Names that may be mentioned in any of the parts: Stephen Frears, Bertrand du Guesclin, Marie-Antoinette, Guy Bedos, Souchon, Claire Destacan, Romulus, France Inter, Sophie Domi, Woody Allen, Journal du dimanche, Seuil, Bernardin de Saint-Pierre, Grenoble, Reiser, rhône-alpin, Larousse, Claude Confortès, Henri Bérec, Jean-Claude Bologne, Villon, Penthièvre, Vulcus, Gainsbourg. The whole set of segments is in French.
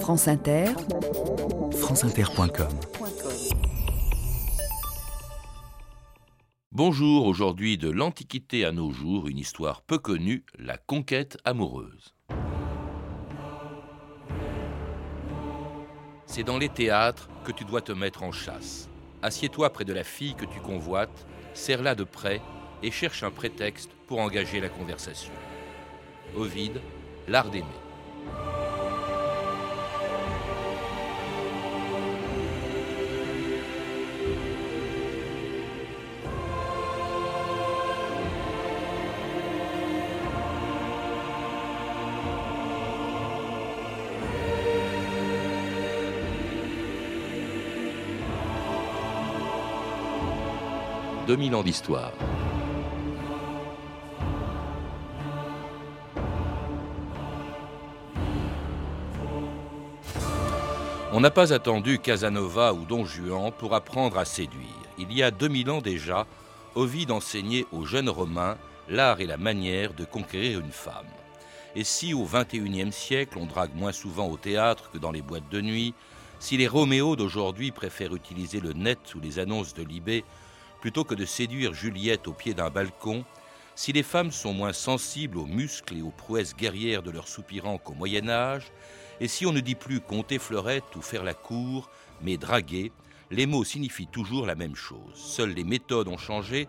France Inter, franceinter.com. Bonjour, aujourd'hui de l'Antiquité à nos jours, une histoire peu connue, la conquête amoureuse. C'est dans les théâtres que tu dois te mettre en chasse. Assieds-toi près de la fille que tu convoites, serre-la de près et cherche un prétexte pour engager la conversation. Ovide, l'art d'aimer. « 2000 ans d'histoire ». On n'a pas attendu Casanova ou Don Juan pour apprendre à séduire. Il y a 2000 ans déjà, Ovide enseignait aux jeunes Romains l'art et la manière de conquérir une femme. Et si au XXIe siècle, on drague moins souvent au théâtre que dans les boîtes de nuit, si les Roméos d'aujourd'hui préfèrent utiliser le net ou les annonces de Libé plutôt que de séduire Juliette au pied d'un balcon, si les femmes sont moins sensibles aux muscles et aux prouesses guerrières de leurs soupirants qu'au Moyen-Âge, et si on ne dit plus compter fleurette ou faire la cour, mais draguer, les mots signifient toujours la même chose. Seules les méthodes ont changé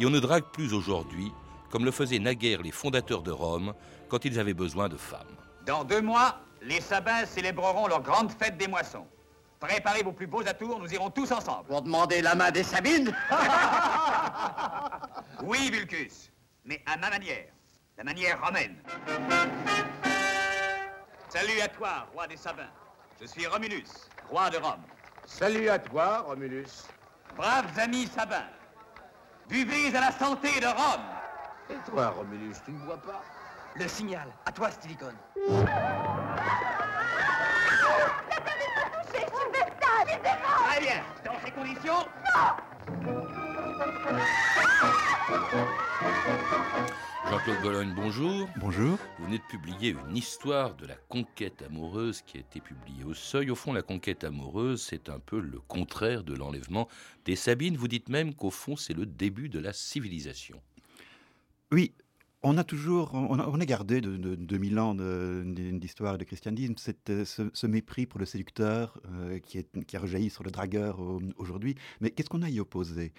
et on ne drague plus aujourd'hui, comme le faisaient naguère les fondateurs de Rome quand ils avaient besoin de femmes. Dans 2 mois, les Sabins célébreront leur grande fête des moissons. Préparez vos plus beaux atours, nous irons tous ensemble. Pour demander la main des Sabines? Oui, Vulcus, mais à ma manière, la manière romaine. Salut à toi, roi des Sabins. Je suis Romulus, roi de Rome. Salut à toi, Romulus. Braves amis Sabins, buvez à la santé de Rome. Et toi, Romulus, tu ne bois pas? Le signal, à toi, Stilicone. Très bien, dans ces conditions... Non ! Jean-Claude Bologne, bonjour. Bonjour. Vous venez de publier une histoire de la conquête amoureuse qui a été publiée au Seuil. Au fond, la conquête amoureuse, c'est un peu le contraire de l'enlèvement des Sabines. Vous dites même qu'au fond, c'est le début de la civilisation. Oui. On a gardé de 2000 ans d'histoire de christianisme, ce mépris pour le séducteur qui a rejailli sur le dragueur aujourd'hui. Mais qu'est-ce qu'on a y opposé ?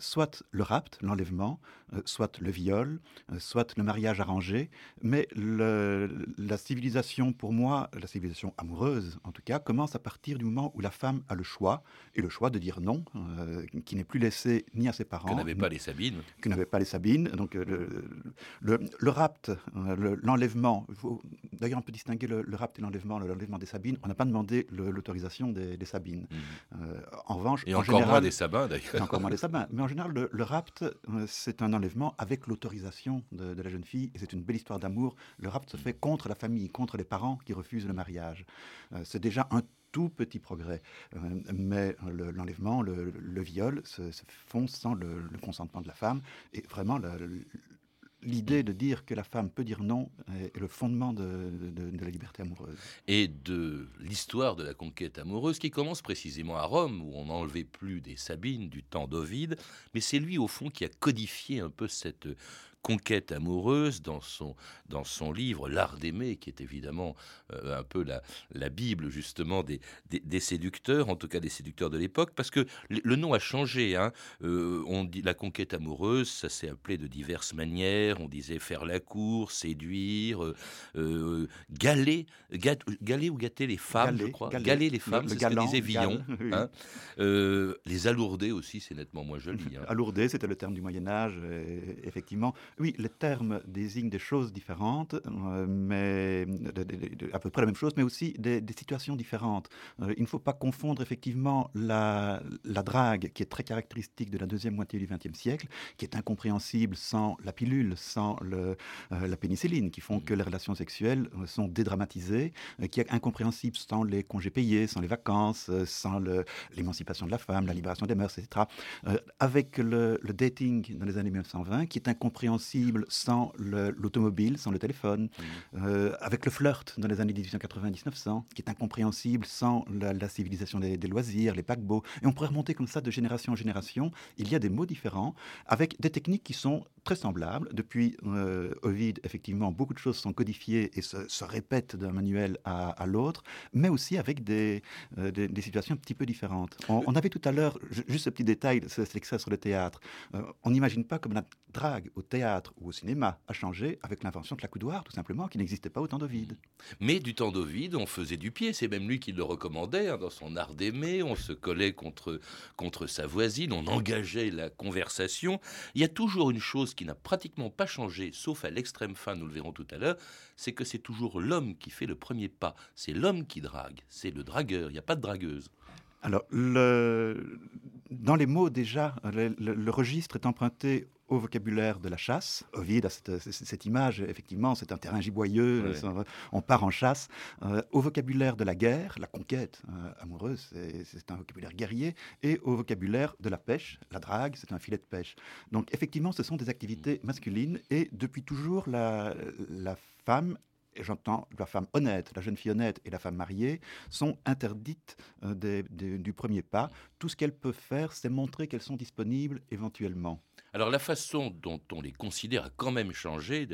Soit le rapt, l'enlèvement, soit le viol, soit le mariage arrangé. Mais la civilisation, pour moi, la civilisation amoureuse en tout cas, commence à partir du moment où la femme a le choix, et le choix de dire non, qui n'est plus laissé ni à ses parents. Que n'avaient pas les Sabines. Donc le rapt, l'enlèvement, d'ailleurs on peut distinguer le rapt et l'enlèvement des Sabines. On n'a pas demandé l'autorisation des Sabines. En revanche, et en encore général, moins des Sabins d'ailleurs. Encore moins des Sabins. Mais en général, le rapt, c'est un enlèvement avec l'autorisation de la jeune fille. Et c'est une belle histoire d'amour. Le rapt se fait contre la famille, contre les parents qui refusent le mariage. C'est déjà un tout petit progrès. Mais l'enlèvement, le viol se font sans le consentement de la femme. Et vraiment, l'idée de dire que la femme peut dire non est le fondement de la liberté amoureuse. Et de l'histoire de la conquête amoureuse qui commence précisément à Rome, où on n'enlevait plus des Sabines du temps d'Ovide, mais c'est lui au fond qui a codifié un peu cette conquête amoureuse dans son livre « L'art d'aimer », qui est évidemment un peu la Bible justement des séducteurs, en tout cas des séducteurs de l'époque, parce que le nom a changé. On dit la conquête amoureuse, ça s'est appelé de diverses manières. On disait faire la cour, séduire, galer ou gâter les femmes, je crois. Galer les femmes, c'est galant, ce que disait Villon. Les alourder aussi, c'est nettement moins joli. Alourder, c'était le terme du Moyen-Âge, effectivement. Oui, les termes désignent des choses différentes, mais à peu près la même chose, mais aussi des situations différentes. Il ne faut pas confondre effectivement la drague, qui est très caractéristique de la deuxième moitié du XXe siècle, qui est incompréhensible sans la pilule, sans la pénicilline, qui font que les relations sexuelles sont dédramatisées, qui est incompréhensible sans les congés payés, sans les vacances, sans l'émancipation de la femme, la libération des mœurs, etc. Avec le dating dans les années 1920, qui est incompréhensible incompréhensible sans l'automobile, sans le téléphone, avec le flirt dans les années 1890-1900, qui est incompréhensible sans la civilisation des loisirs, les paquebots. Et on pourrait remonter comme ça de génération en génération. Il y a des mots différents, avec des techniques qui sont très semblables. Depuis Ovide, effectivement, beaucoup de choses sont codifiées et se répètent d'un manuel à l'autre, mais aussi avec des situations un petit peu différentes. On avait tout à l'heure, juste ce petit détail, c'est l'excès sur le théâtre. On n'imagine pas comme la drague au théâtre ou au cinéma a changé avec l'invention de la coudoir, tout simplement, qui n'existait pas au temps d'Ovide. Mais du temps d'Ovide, on faisait du pied. C'est même lui qui le recommandait, hein, dans son art d'aimer. On se collait contre sa voisine, on engageait la conversation. Il y a toujours une chose qui n'a pratiquement pas changé, sauf à l'extrême fin, nous le verrons tout à l'heure, c'est que c'est toujours l'homme qui fait le premier pas. C'est l'homme qui drague, c'est le dragueur, il n'y a pas de dragueuse. Alors, dans les mots déjà, le registre est emprunté au vocabulaire de la chasse. Ovide a cette image, effectivement, c'est un terrain giboyeux, on part en chasse. Au vocabulaire de la guerre, la conquête amoureuse, c'est un vocabulaire guerrier. Et au vocabulaire de la pêche, la drague, c'est un filet de pêche. Donc effectivement, ce sont des activités masculines et depuis toujours, la femme, et j'entends la femme honnête, la jeune fille honnête et la femme mariée sont interdites du premier pas. Tout ce qu'elles peuvent faire, c'est montrer qu'elles sont disponibles éventuellement. Alors la façon dont on les considère a quand même changé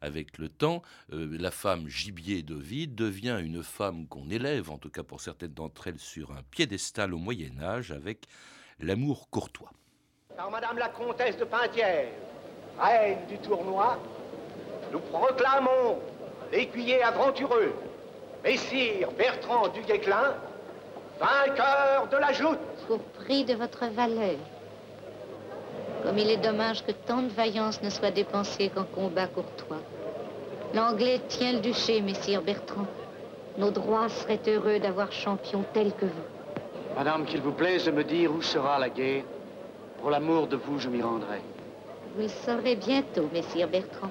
avec le temps. La femme gibier d'Ovide devient une femme qu'on élève, en tout cas pour certaines d'entre elles, sur un piédestal au Moyen-Âge avec l'amour courtois. Par Madame la Comtesse de Penthièvre, reine du Tournoi, nous proclamons l'écuyer aventureux, Messire Bertrand du Guesclin, vainqueur de la joute. Au prix de votre valeur. Comme il est dommage que tant de vaillance ne soit dépensée qu'en combat courtois. L'Anglais tient le duché, Messire Bertrand. Nos droits seraient heureux d'avoir champion tel que vous. Madame, qu'il vous plaise de me dire où sera la guerre. Pour l'amour de vous, je m'y rendrai. Vous le saurez bientôt, Messire Bertrand.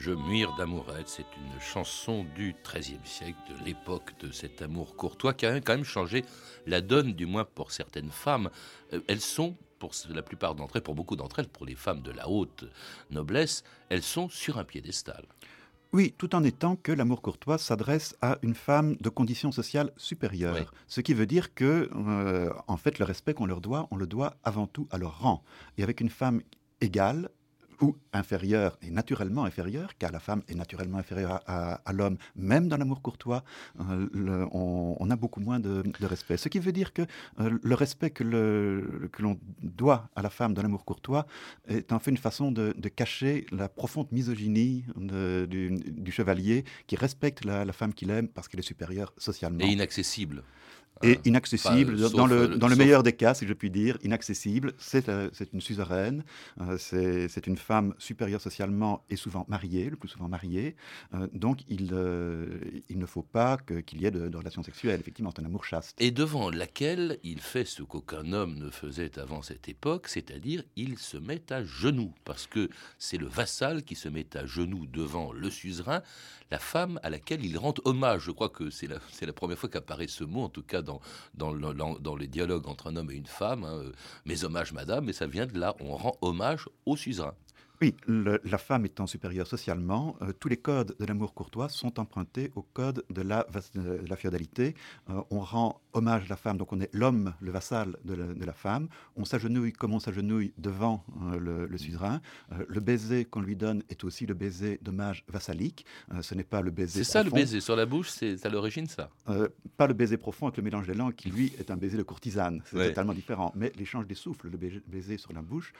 Je muire d'amourette, c'est une chanson du XIIIe siècle, de l'époque de cet amour courtois qui a quand même changé la donne, du moins pour certaines femmes. Elles sont, pour la plupart d'entre elles, pour beaucoup d'entre elles, pour les femmes de la haute noblesse, elles sont sur un piédestal. Oui, tout en étant que l'amour courtois s'adresse à une femme de condition sociale supérieure. Oui. Ce qui veut dire que, en fait, le respect qu'on leur doit, on le doit avant tout à leur rang. Et avec une femme égale, ou inférieure et naturellement inférieure, car la femme est naturellement inférieure à l'homme, même dans l'amour courtois, on a beaucoup moins de respect. Ce qui veut dire que le respect que l'on doit à la femme dans l'amour courtois est en fait une façon de cacher la profonde misogynie du chevalier qui respecte la femme qu'il aime parce qu'elle est supérieure socialement. Et inaccessible. Et inaccessible, enfin, dans le meilleur des cas, si je puis dire, inaccessible, c'est une suzeraine, c'est une femme supérieure socialement et souvent mariée, le plus souvent mariée, donc il ne faut pas qu'il y ait de relations sexuelles, effectivement, c'est un amour chaste. Et devant laquelle il fait ce qu'aucun homme ne faisait avant cette époque, c'est-à-dire il se met à genoux, parce que c'est le vassal qui se met à genoux devant le suzerain, la femme à laquelle il rend hommage. Je crois que c'est la première fois qu'apparaît ce mot, en tout cas dans les dialogues entre un homme et une femme, hein, mes hommages madame, mais ça vient de là, on rend hommage au suzerain. Oui, la femme étant supérieure socialement, tous les codes de l'amour courtois sont empruntés au code de la féodalité. On rend hommage à la femme, donc on est l'homme, le vassal de la femme. On s'agenouille comme on s'agenouille devant le suzerain. Le baiser qu'on lui donne est aussi le baiser d'hommage vassalique. Ce n'est pas le baiser profond. C'est ça le baiser sur la bouche, c'est à l'origine ça pas le baiser profond avec le mélange des langues qui lui est un baiser de courtisane. C'est totalement différent. Mais l'échange des souffles, le baiser sur la bouche,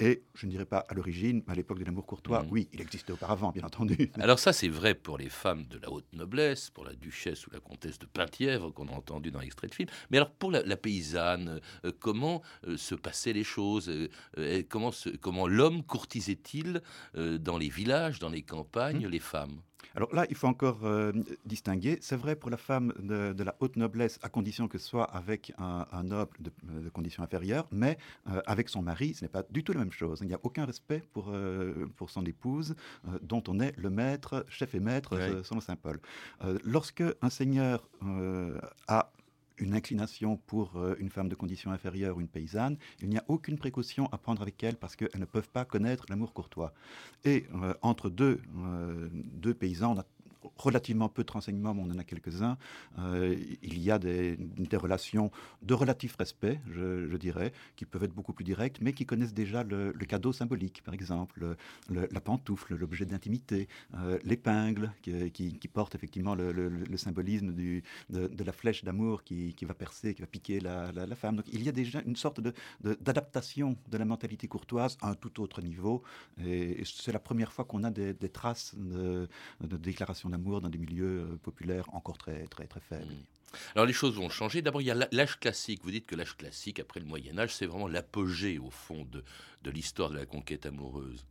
et je ne dirais pas l'origine, à l'époque de l'amour courtois, oui, il existait auparavant, bien entendu. Alors ça, c'est vrai pour les femmes de la haute noblesse, pour la duchesse ou la comtesse de Penthièvre, qu'on a entendu dans l'extrait de film. Mais alors, pour la paysanne, comment se passaient les choses, comment l'homme courtisait-il dans les villages, dans les campagnes, les femmes ? Alors là, il faut encore distinguer. C'est vrai pour la femme de la haute noblesse, à condition que ce soit avec un noble de condition inférieure, mais avec son mari, ce n'est pas du tout la même chose. Il n'y a aucun respect pour son épouse, dont on est le maître, chef et maître, oui, selon saint Paul. Lorsque un seigneur a une inclination pour une femme de condition inférieure ou une paysanne, il n'y a aucune précaution à prendre avec elle parce qu'elles ne peuvent pas connaître l'amour courtois. Et entre deux paysans, on a relativement peu de renseignements, mais on en a quelques-uns. Il y a des relations de relatif respect, je dirais, qui peuvent être beaucoup plus directes, mais qui connaissent déjà le cadeau symbolique, par exemple, la pantoufle, l'objet d'intimité, l'épingle qui porte effectivement le symbolisme de la flèche d'amour qui va percer, qui va piquer la femme. Donc il y a déjà une sorte d'adaptation de la mentalité courtoise à un tout autre niveau. Et c'est la première fois qu'on a des traces de déclarations d'amour dans des milieux populaires encore très, très, très faibles. Alors les choses vont changer. D'abord, il y a l'âge classique. Vous dites que l'âge classique, après le Moyen-Âge, c'est vraiment l'apogée, au fond, de l'histoire de la conquête amoureuse.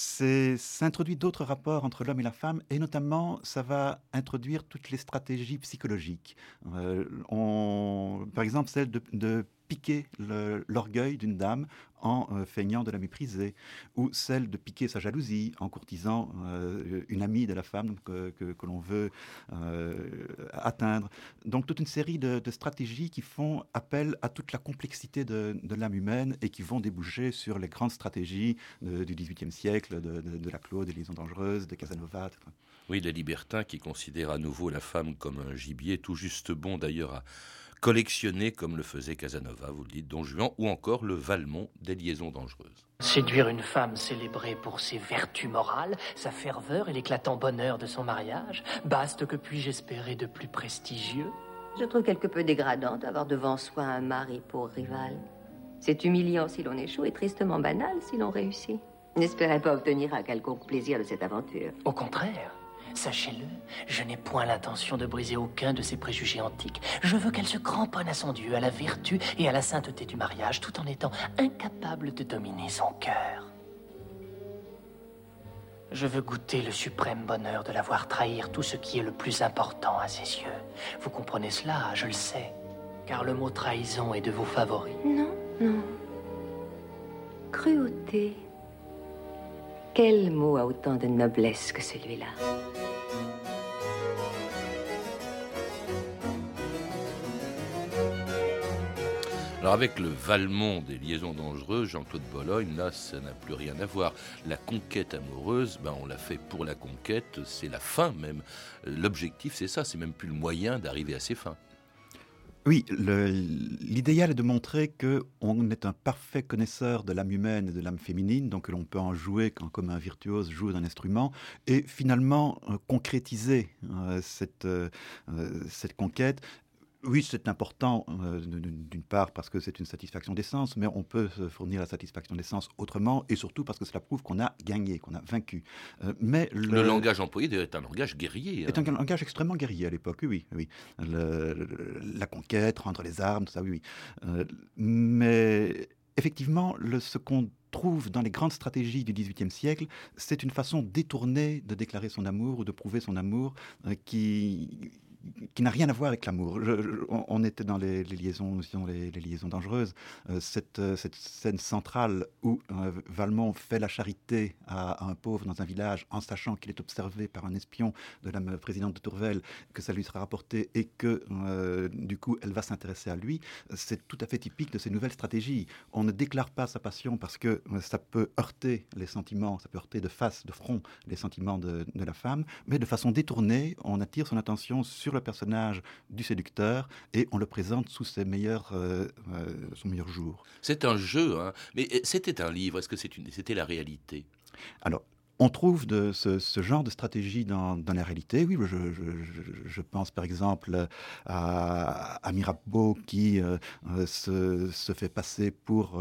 S'introduit d'autres rapports entre l'homme et la femme, et notamment ça va introduire toutes les stratégies psychologiques. Par exemple, celle de piquer l'orgueil d'une dame en feignant de la mépriser, ou celle de piquer sa jalousie en courtisant une amie de la femme que l'on veut atteindre. Donc toute une série de stratégies qui font appel à toute la complexité de l'âme humaine et qui vont déboucher sur les grandes stratégies du XVIIIe siècle, de Laclos, des Liaisons dangereuses, de Casanova, etc. Oui, les libertins qui considèrent à nouveau la femme comme un gibier, tout juste bon d'ailleurs à collectionner comme le faisait Casanova, vous le dites, Don Juan, ou encore le Valmont des Liaisons dangereuses. Séduire une femme célébrée pour ses vertus morales, sa ferveur et l'éclatant bonheur de son mariage, baste que puis-je espérer de plus prestigieux? Je trouve quelque peu dégradant d'avoir devant soi un mari pour rival. C'est humiliant si l'on échoue et tristement banal si l'on réussit. N'espérez pas obtenir un quelconque plaisir de cette aventure. Au contraire. Sachez-le, je n'ai point l'intention de briser aucun de ses préjugés antiques. Je veux qu'elle se cramponne à son Dieu, à la vertu et à la sainteté du mariage, tout en étant incapable de dominer son cœur. Je veux goûter le suprême bonheur de la voir trahir tout ce qui est le plus important à ses yeux. Vous comprenez cela, je le sais, car le mot trahison est de vos favoris. Non, non. Cruauté. Quel mot a autant de noblesse que celui-là ? Alors avec le Valmont des Liaisons dangereuses, Jean-Claude Bologne, là, ça n'a plus rien à voir. La conquête amoureuse, on l'a fait pour la conquête, c'est la fin même. L'objectif, c'est ça, c'est même plus le moyen d'arriver à ses fins. Oui, l'idéal est de montrer qu'on est un parfait connaisseur de l'âme humaine et de l'âme féminine, donc que l'on peut en jouer comme un virtuose joue d'un instrument, et finalement concrétiser cette conquête. Oui, c'est important, d'une part, parce que c'est une satisfaction des sens, mais on peut se fournir la satisfaction des sens autrement, et surtout parce que cela prouve qu'on a gagné, qu'on a vaincu. Mais le langage employé est un langage guerrier. Est un langage extrêmement guerrier à l'époque, oui. Oui. La conquête, rendre les armes, tout ça, oui. Mais effectivement, ce qu'on trouve dans les grandes stratégies du XVIIIe siècle, c'est une façon détournée de déclarer son amour ou de prouver son amour qui n'a rien à voir avec l'amour. On était dans les liaisons, les liaisons dangereuses. Cette scène centrale où Valmont fait la charité à un pauvre dans un village en sachant qu'il est observé par un espion de la présidente de Tourvel, que ça lui sera rapporté et que du coup elle va s'intéresser à lui. C'est tout à fait typique de ces nouvelles stratégies. On ne déclare pas sa passion parce que ça peut heurter les sentiments, ça peut heurter de face, de front les sentiments de la femme, mais de façon détournée, on attire son attention sur le personnage du séducteur et on le présente sous son meilleur jour. C'est un jeu, hein. Mais c'était un livre, est-ce que c'était la réalité ? Alors, on trouve de ce genre de stratégie dans la réalité. Oui, je pense par exemple à Mirabeau qui se fait passer pour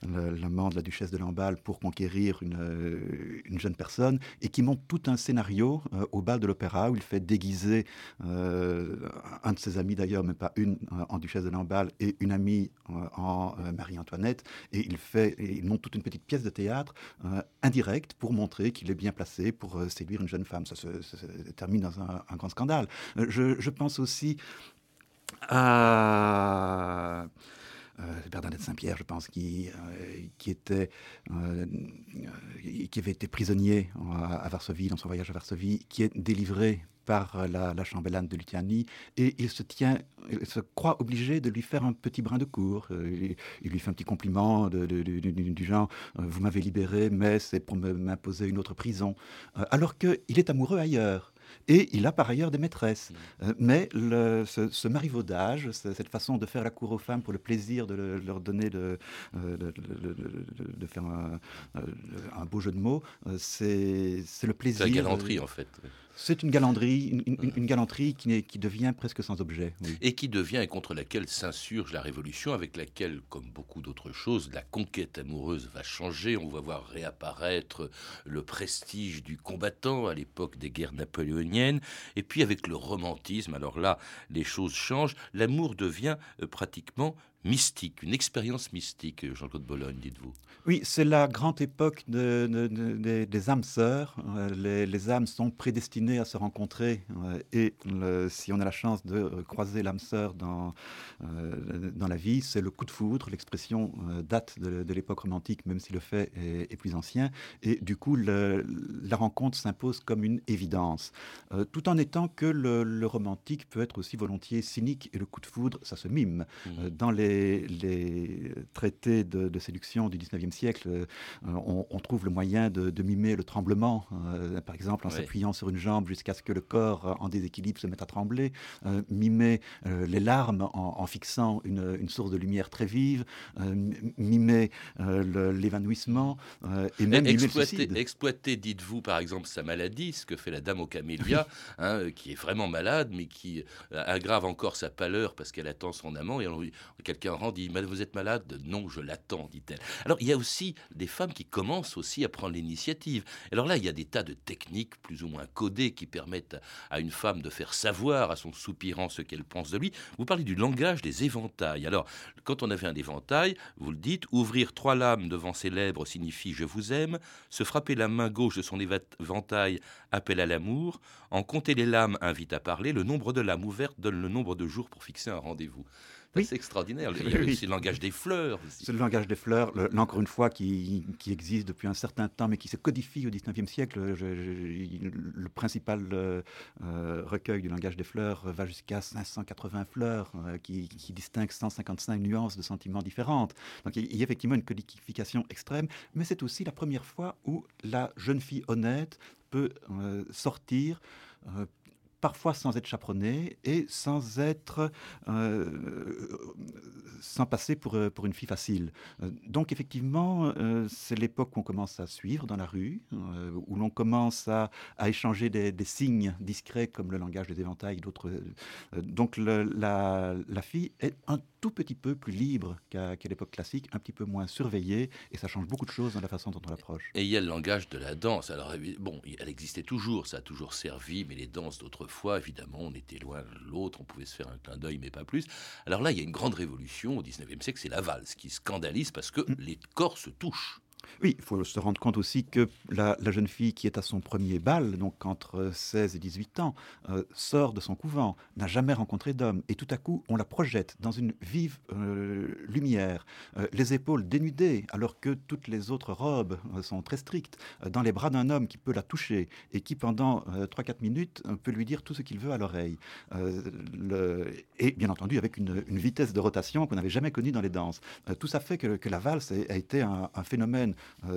l'amant de la duchesse de Lamballe pour conquérir une jeune personne et qui monte tout un scénario au bal de l'opéra où il fait déguiser un de ses amis d'ailleurs, mais pas une, en duchesse de Lamballe et une amie en Marie-Antoinette. Et il monte toute une petite pièce de théâtre indirecte pour montrer qu'il est bien placé pour séduire une jeune femme. Ça se termine dans un grand scandale. Je pense aussi à... Bernardin de Saint-Pierre, je pense, qui avait été prisonnier à Varsovie, dans son voyage à Varsovie, qui est délivré par la chambellane de Lutiani, et il se croit obligé de lui faire un petit brin de cour. Il lui fait un petit compliment du genre « Vous m'avez libéré, mais c'est pour m'imposer une autre prison », alors qu'il est amoureux ailleurs. Et il a par ailleurs des maîtresses. Mais ce marivaudage, cette façon de faire la cour aux femmes pour le plaisir de leur donner de faire un beau jeu de mots, c'est le plaisir. C'est la galanterie, en fait. C'est une galanterie, une galanterie qui devient presque sans objet. Oui. Et qui devient, et contre laquelle s'insurge la Révolution, avec laquelle, comme beaucoup d'autres choses, la conquête amoureuse va changer. On va voir réapparaître le prestige du combattant à l'époque des guerres napoléoniennes. Et puis avec le romantisme, alors là, les choses changent. L'amour devient pratiquement... mystique, une expérience mystique, Jean-Claude Bologne, dites-vous. Oui, c'est la grande époque des âmes sœurs. Les âmes sont prédestinées à se rencontrer. Et si on a la chance de croiser l'âme sœur dans la vie, c'est le coup de foudre. L'expression date de l'époque romantique, même si le fait est plus ancien. Et du coup, la rencontre s'impose comme une évidence. Tout en étant que le romantique peut être aussi volontiers cynique. Et le coup de foudre, ça se mime. Dans les traités de séduction du 19e siècle, on trouve le moyen de mimer le tremblement, par exemple en s'appuyant sur une jambe jusqu'à ce que le corps en déséquilibre se mette à trembler, mimer les larmes en fixant une source de lumière très vive, mimer l'évanouissement et même mimer le suicide. Exploiter, dites-vous, par exemple, sa maladie, ce que fait la dame aux camélias, hein, qui est vraiment malade, mais qui aggrave encore sa pâleur parce qu'elle attend son amant, et alors, quelqu'un rend, dit « Vous êtes malade ?»« Non, je l'attends », dit-elle. Alors, il y a aussi des femmes qui commencent aussi à prendre l'initiative. Alors là, il y a des tas de techniques plus ou moins codées qui permettent à une femme de faire savoir à son soupirant ce qu'elle pense de lui. Vous parlez du langage des éventails. Alors, quand on avait un éventail, vous le dites, « Ouvrir trois lames devant ses lèvres signifie « Je vous aime », se frapper la main gauche de son éventail appelle à l'amour, en compter les lames invite à parler, le nombre de lames ouvertes donne le nombre de jours pour fixer un rendez-vous. » Oui. C'est extraordinaire. C'est le langage des fleurs. C'est le langage des fleurs, encore une fois, qui existe depuis un certain temps, mais qui se codifie au XIXe siècle. Le principal recueil du langage des fleurs va jusqu'à 580 fleurs, qui distinguent 155 nuances de sentiments différentes. Donc il y a effectivement une codification extrême, mais c'est aussi la première fois où la jeune fille honnête peut sortir... parfois sans être chaperonnée et sans être sans passer pour une fille facile. Donc effectivement, c'est l'époque où on commence à suivre dans la rue, où l'on commence à échanger des signes discrets comme le langage des éventails, d'autres. Donc la fille est un tout petit peu plus libre qu'à l'époque classique, un petit peu moins surveillée, et ça change beaucoup de choses dans la façon dont on l'approche. Et il y a le langage de la danse. Alors bon, elle existait toujours, ça a toujours servi, mais les danses d'autrefois, évidemment, on était loin de l'autre, on pouvait se faire un clin d'œil, mais pas plus. Alors là, il y a une grande révolution au 19e siècle, c'est la valse qui scandalise parce que les corps se touchent. Oui, il faut se rendre compte aussi que la jeune fille qui est à son premier bal, donc entre 16 et 18 ans, sort de son couvent, n'a jamais rencontré d'homme, et tout à coup, on la projette dans une vive lumière, les épaules dénudées, alors que toutes les autres robes sont très strictes, dans les bras d'un homme qui peut la toucher, et qui pendant 3-4 minutes peut lui dire tout ce qu'il veut à l'oreille. Et bien entendu, avec une vitesse de rotation qu'on n'avait jamais connue dans les danses. Tout ça fait que la valse a été un phénomène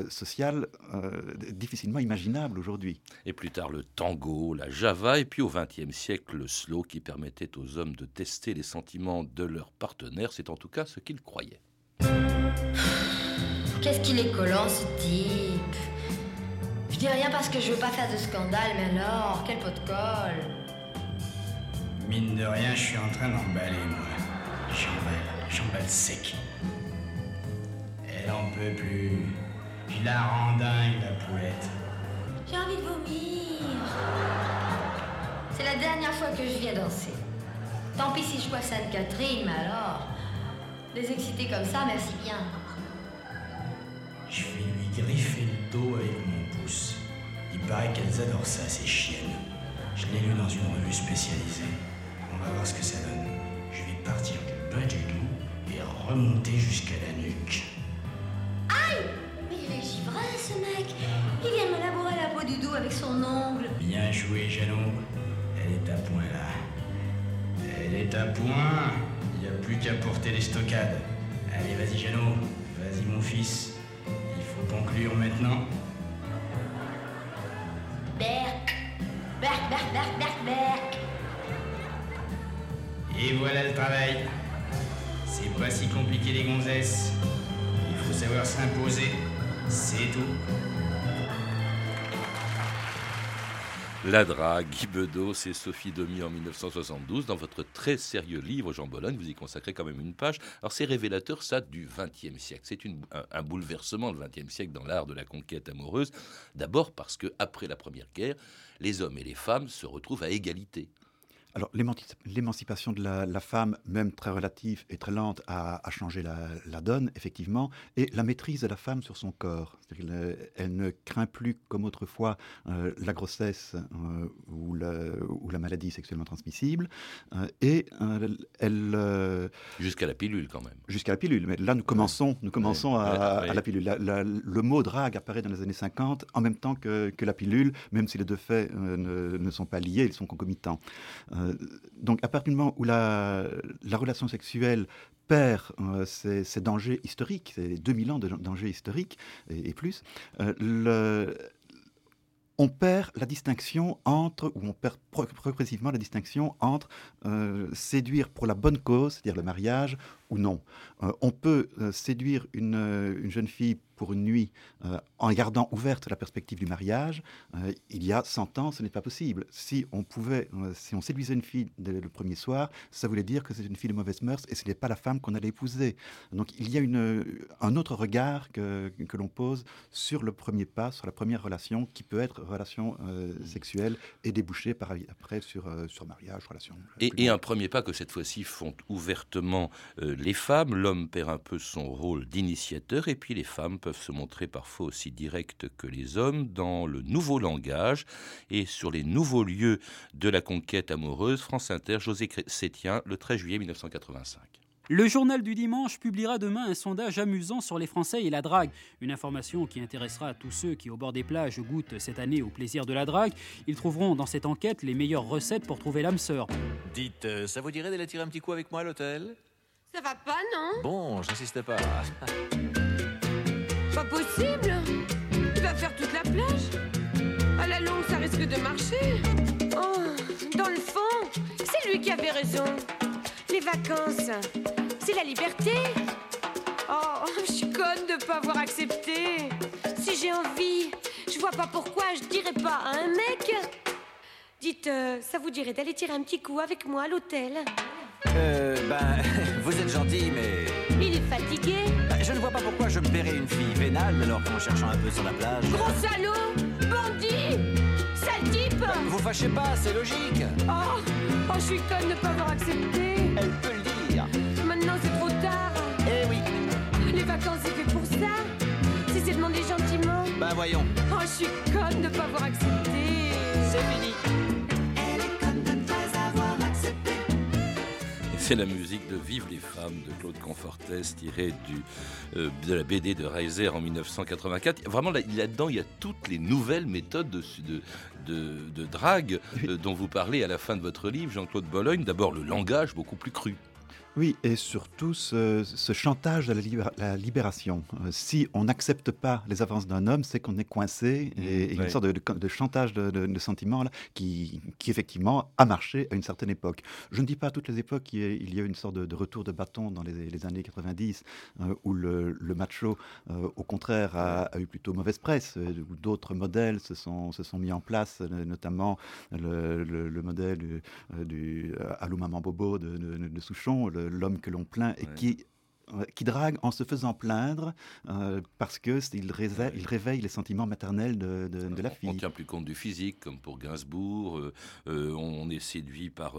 social difficilement imaginable aujourd'hui. Et plus tard, le tango, la java, et puis au XXe siècle, le slow qui permettait aux hommes de tester les sentiments de leurs partenaires. C'est en tout cas ce qu'ils croyaient. Qu'est-ce qu'il est collant, ce type. Je dis rien parce que je veux pas faire de scandale, mais alors, quel pot de colle. Mine de rien, je suis en train d'emballer, moi. J'emballe sec. Elle en peut plus. Je la rends dingue, la poulette. J'ai envie de vomir. C'est la dernière fois que je viens danser. Tant pis si je vois Sainte-Catherine, mais alors... Les exciter comme ça, merci bien. Je vais lui griffer le dos avec mon pouce. Il paraît qu'elles adorent ça, ces chiennes. Je l'ai lu dans une revue spécialisée. On va voir ce que ça donne. Je vais partir du bas du dos et remonter jusqu'à la nuque. Aïe! Mais il est givré, ce mec. Il vient de me labourer la peau du dos avec son ongle. Bien joué, Jalon. Elle est à point, là. Elle est à point. Il n'y a plus qu'à porter les stockades. Allez, vas-y, Jalon. Vas-y, mon fils. Il faut conclure maintenant. Berk. Et voilà le travail. C'est pas si compliqué, les gonzesses. Il faut savoir s'imposer. C'est tout. Ladra, Guy Bedos et Sophie Domi en 1972. Dans votre très sérieux livre, Jean Bologne, vous y consacrez quand même une page. Alors c'est révélateur, ça, du XXe siècle. C'est un bouleversement, le XXe siècle, dans l'art de la conquête amoureuse. D'abord parce que après la Première Guerre, les hommes et les femmes se retrouvent à égalité. Alors, l'émancipation de la femme, même très relative et très lente, a changé la donne, effectivement, et la maîtrise de la femme sur son corps. C'est-à-dire qu'elle ne craint plus, comme autrefois, la grossesse ou la maladie sexuellement transmissible, et elle... Jusqu'à la pilule, quand même. Jusqu'à la pilule, mais là, nous commençons à la pilule. Le mot drague apparaît dans les années 50, en même temps que la pilule, même si les deux faits ne sont pas liés, ils sont concomitants. Donc, à partir du moment où la relation sexuelle perd ses dangers historiques, ses 2000 ans de dangers historiques et plus, on perd la distinction entre, ou on perd progressivement la distinction entre séduire pour la bonne cause, c'est-à-dire le mariage, ou non. On peut séduire une jeune fille pour une nuit en gardant ouverte la perspective du mariage. Il y a 100 ans, ce n'est pas possible. Si on séduisait une fille dès le premier soir, ça voulait dire que c'est une fille de mauvaise mœurs et ce n'est pas la femme qu'on allait épouser. Donc il y a un autre regard que l'on pose sur le premier pas, sur la première relation, qui peut être relation sexuelle et débouchée par après sur mariage, relation. Et un premier pas que cette fois-ci font ouvertement les femmes. L'homme perd un peu son rôle d'initiateur et puis les femmes peuvent se montrer parfois aussi directes que les hommes dans le nouveau langage et sur les nouveaux lieux de la conquête amoureuse. France Inter, José Cétien, le 13 juillet 1985. Le Journal du dimanche publiera demain un sondage amusant sur les Français et la drague. Une information qui intéressera à tous ceux qui, au bord des plages, goûtent cette année au plaisir de la drague. Ils trouveront dans cette enquête les meilleures recettes pour trouver l'âme sœur. Dites, ça vous dirait d'aller tirer un petit coup avec moi à l'hôtel ? Ça va pas, non ? Bon, j'insiste pas. Pas possible ! Tu vas faire toute la plage ? À la longue, ça risque de marcher. Oh, dans le fond, c'est lui qui avait raison. Les vacances, c'est la liberté. Oh, je suis conne de pas avoir accepté. Si j'ai envie, je vois pas pourquoi je dirais pas à un mec. Dites, ça vous dirait d'aller tirer un petit coup avec moi à l'hôtel ? Vous êtes gentil, mais... Il est fatigué. Je ne vois pas pourquoi je me paierais une fille vénale, alors qu'en cherchant un peu sur la plage... Gros salaud, bandit, sale type. Vous fâchez pas, c'est logique. Oh, je suis conne de ne pas avoir accepté. Elle peut le dire. Maintenant, c'est trop tard. Eh oui. Les vacances, c'est fait pour ça. Si c'est demandé gentiment... Bah voyons. Oh, je suis conne de ne pas avoir accepté. C'est fini. C'est la musique de Vive les femmes de Claude Confortès, tirée de la BD de Reiser en 1984. Vraiment, là-dedans, il y a toutes les nouvelles méthodes de drague dont vous parlez à la fin de votre livre, Jean-Claude Bologne. D'abord, le langage beaucoup plus cru. Oui, et surtout ce chantage de la libération. Si on n'accepte pas les avances d'un homme, c'est qu'on est coincé, et une sorte de chantage de sentiments là, qui effectivement a marché à une certaine époque. Je ne dis pas à toutes les époques, il y a une sorte de retour de bâton dans les années 90, où le macho, au contraire, a eu plutôt mauvaise presse, où d'autres modèles se sont mis en place, notamment le modèle du Allô Maman Bobo de Souchon, l'homme que l'on plaint et qui qui drague en se faisant plaindre parce qu'il réveille les sentiments maternels de la fille. On ne tient plus compte du physique, comme pour Gainsbourg. On est séduit par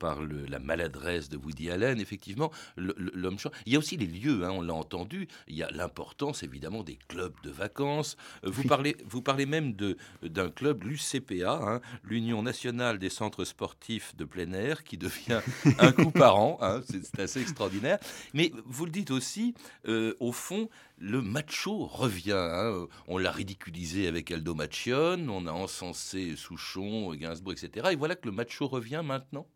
la maladresse de Woody Allen, effectivement. L'homme change. Il y a aussi les lieux, hein, on l'a entendu. Il y a l'importance, évidemment, des clubs de vacances. Vous parlez même d'un club, l'UCPA, hein, l'Union Nationale des Centres Sportifs de Plein Air, qui devient un coup par an. Hein, c'est assez extraordinaire. Mais vous le dites aussi, au fond, le macho revient. Hein. On l'a ridiculisé avec Aldo Macion, on a encensé Souchon, Gainsbourg, etc. Et voilà que le macho revient maintenant.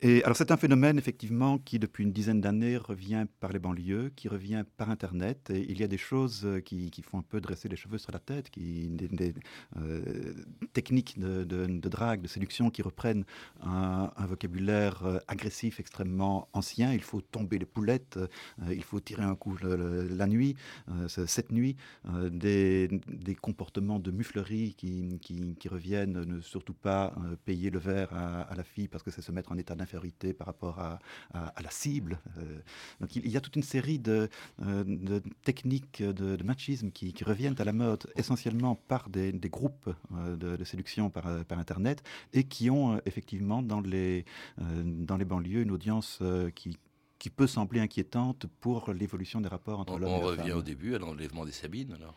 Et alors c'est un phénomène effectivement qui depuis une dizaine d'années revient par les banlieues, qui revient par Internet. Et il y a des choses qui font un peu dresser les cheveux sur la tête, des techniques de drague, de séduction qui reprennent un vocabulaire agressif extrêmement ancien. Il faut tomber les poulettes, il faut tirer un coup la nuit, cette nuit, des comportements de muflerie qui reviennent, ne surtout pas payer le verre à la fille parce que c'est se mettre en état d'infériorité par rapport à la cible. Donc il y a toute une série de techniques de machisme qui reviennent à la mode, essentiellement par des groupes de séduction par Internet, et qui ont effectivement dans les banlieues une audience qui peut sembler inquiétante pour l'évolution des rapports entre l'homme et la femme. On revient au début, à l'enlèvement des Sabines, alors.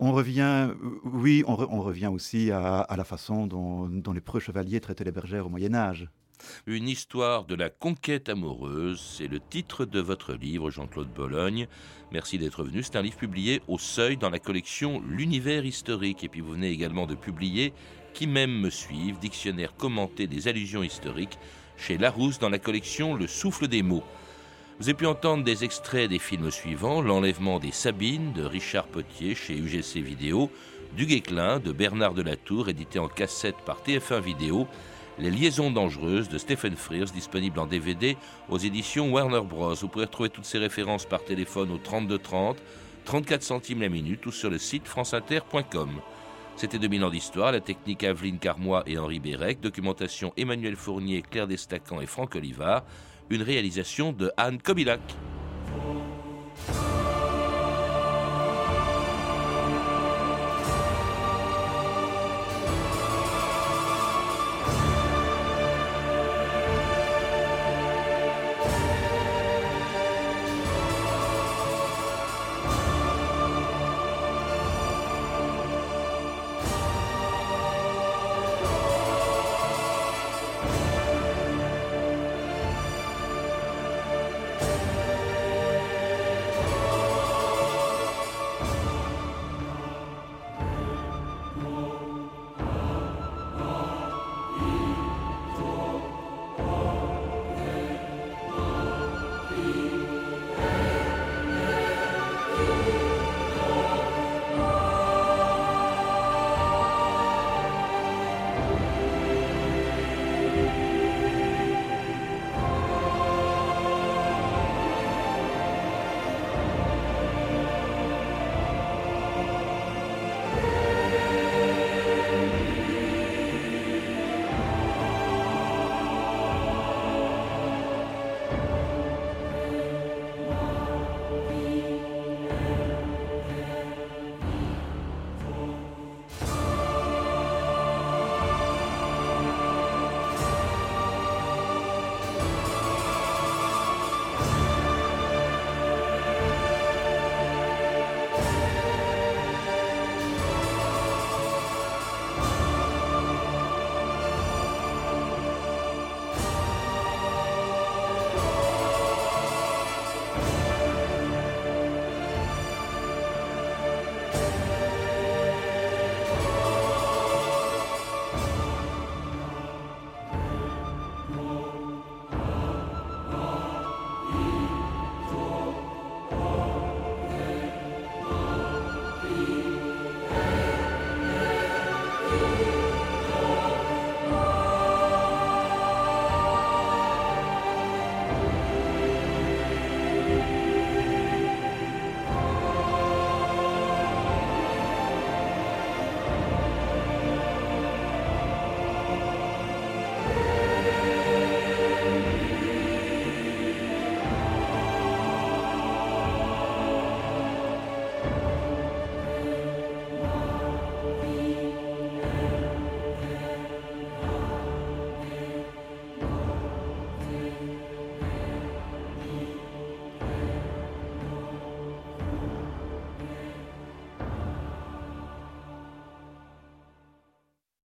On revient, oui, on revient aussi à la façon dont les preux chevaliers traitaient les bergères au Moyen-Âge. Une histoire de la conquête amoureuse, c'est le titre de votre livre, Jean-Claude Bologne. Merci d'être venu. C'est un livre publié au Seuil dans la collection L'Univers historique. Et puis vous venez également de publier Qui m'aime me suive, dictionnaire commenté des allusions historiques, chez Larousse dans la collection Le souffle des mots. Vous avez pu entendre des extraits des films suivants: L'enlèvement des Sabines de Richard Potier chez UGC Vidéo, Du Guesclin de Bernard de Latour, édité en cassette par TF1 Vidéo, Les Liaisons dangereuses de Stephen Frears, disponible en DVD aux éditions Warner Bros. Vous pouvez retrouver toutes ces références par téléphone au 32 30, 34 centimes la minute, ou sur le site franceinter.com. C'était 2000 ans d'histoire, la technique Aveline Carmois et Henri Bérec, documentation Emmanuel Fournier, Claire Destacan et Franck Olivard, une réalisation de Anne Kobilac.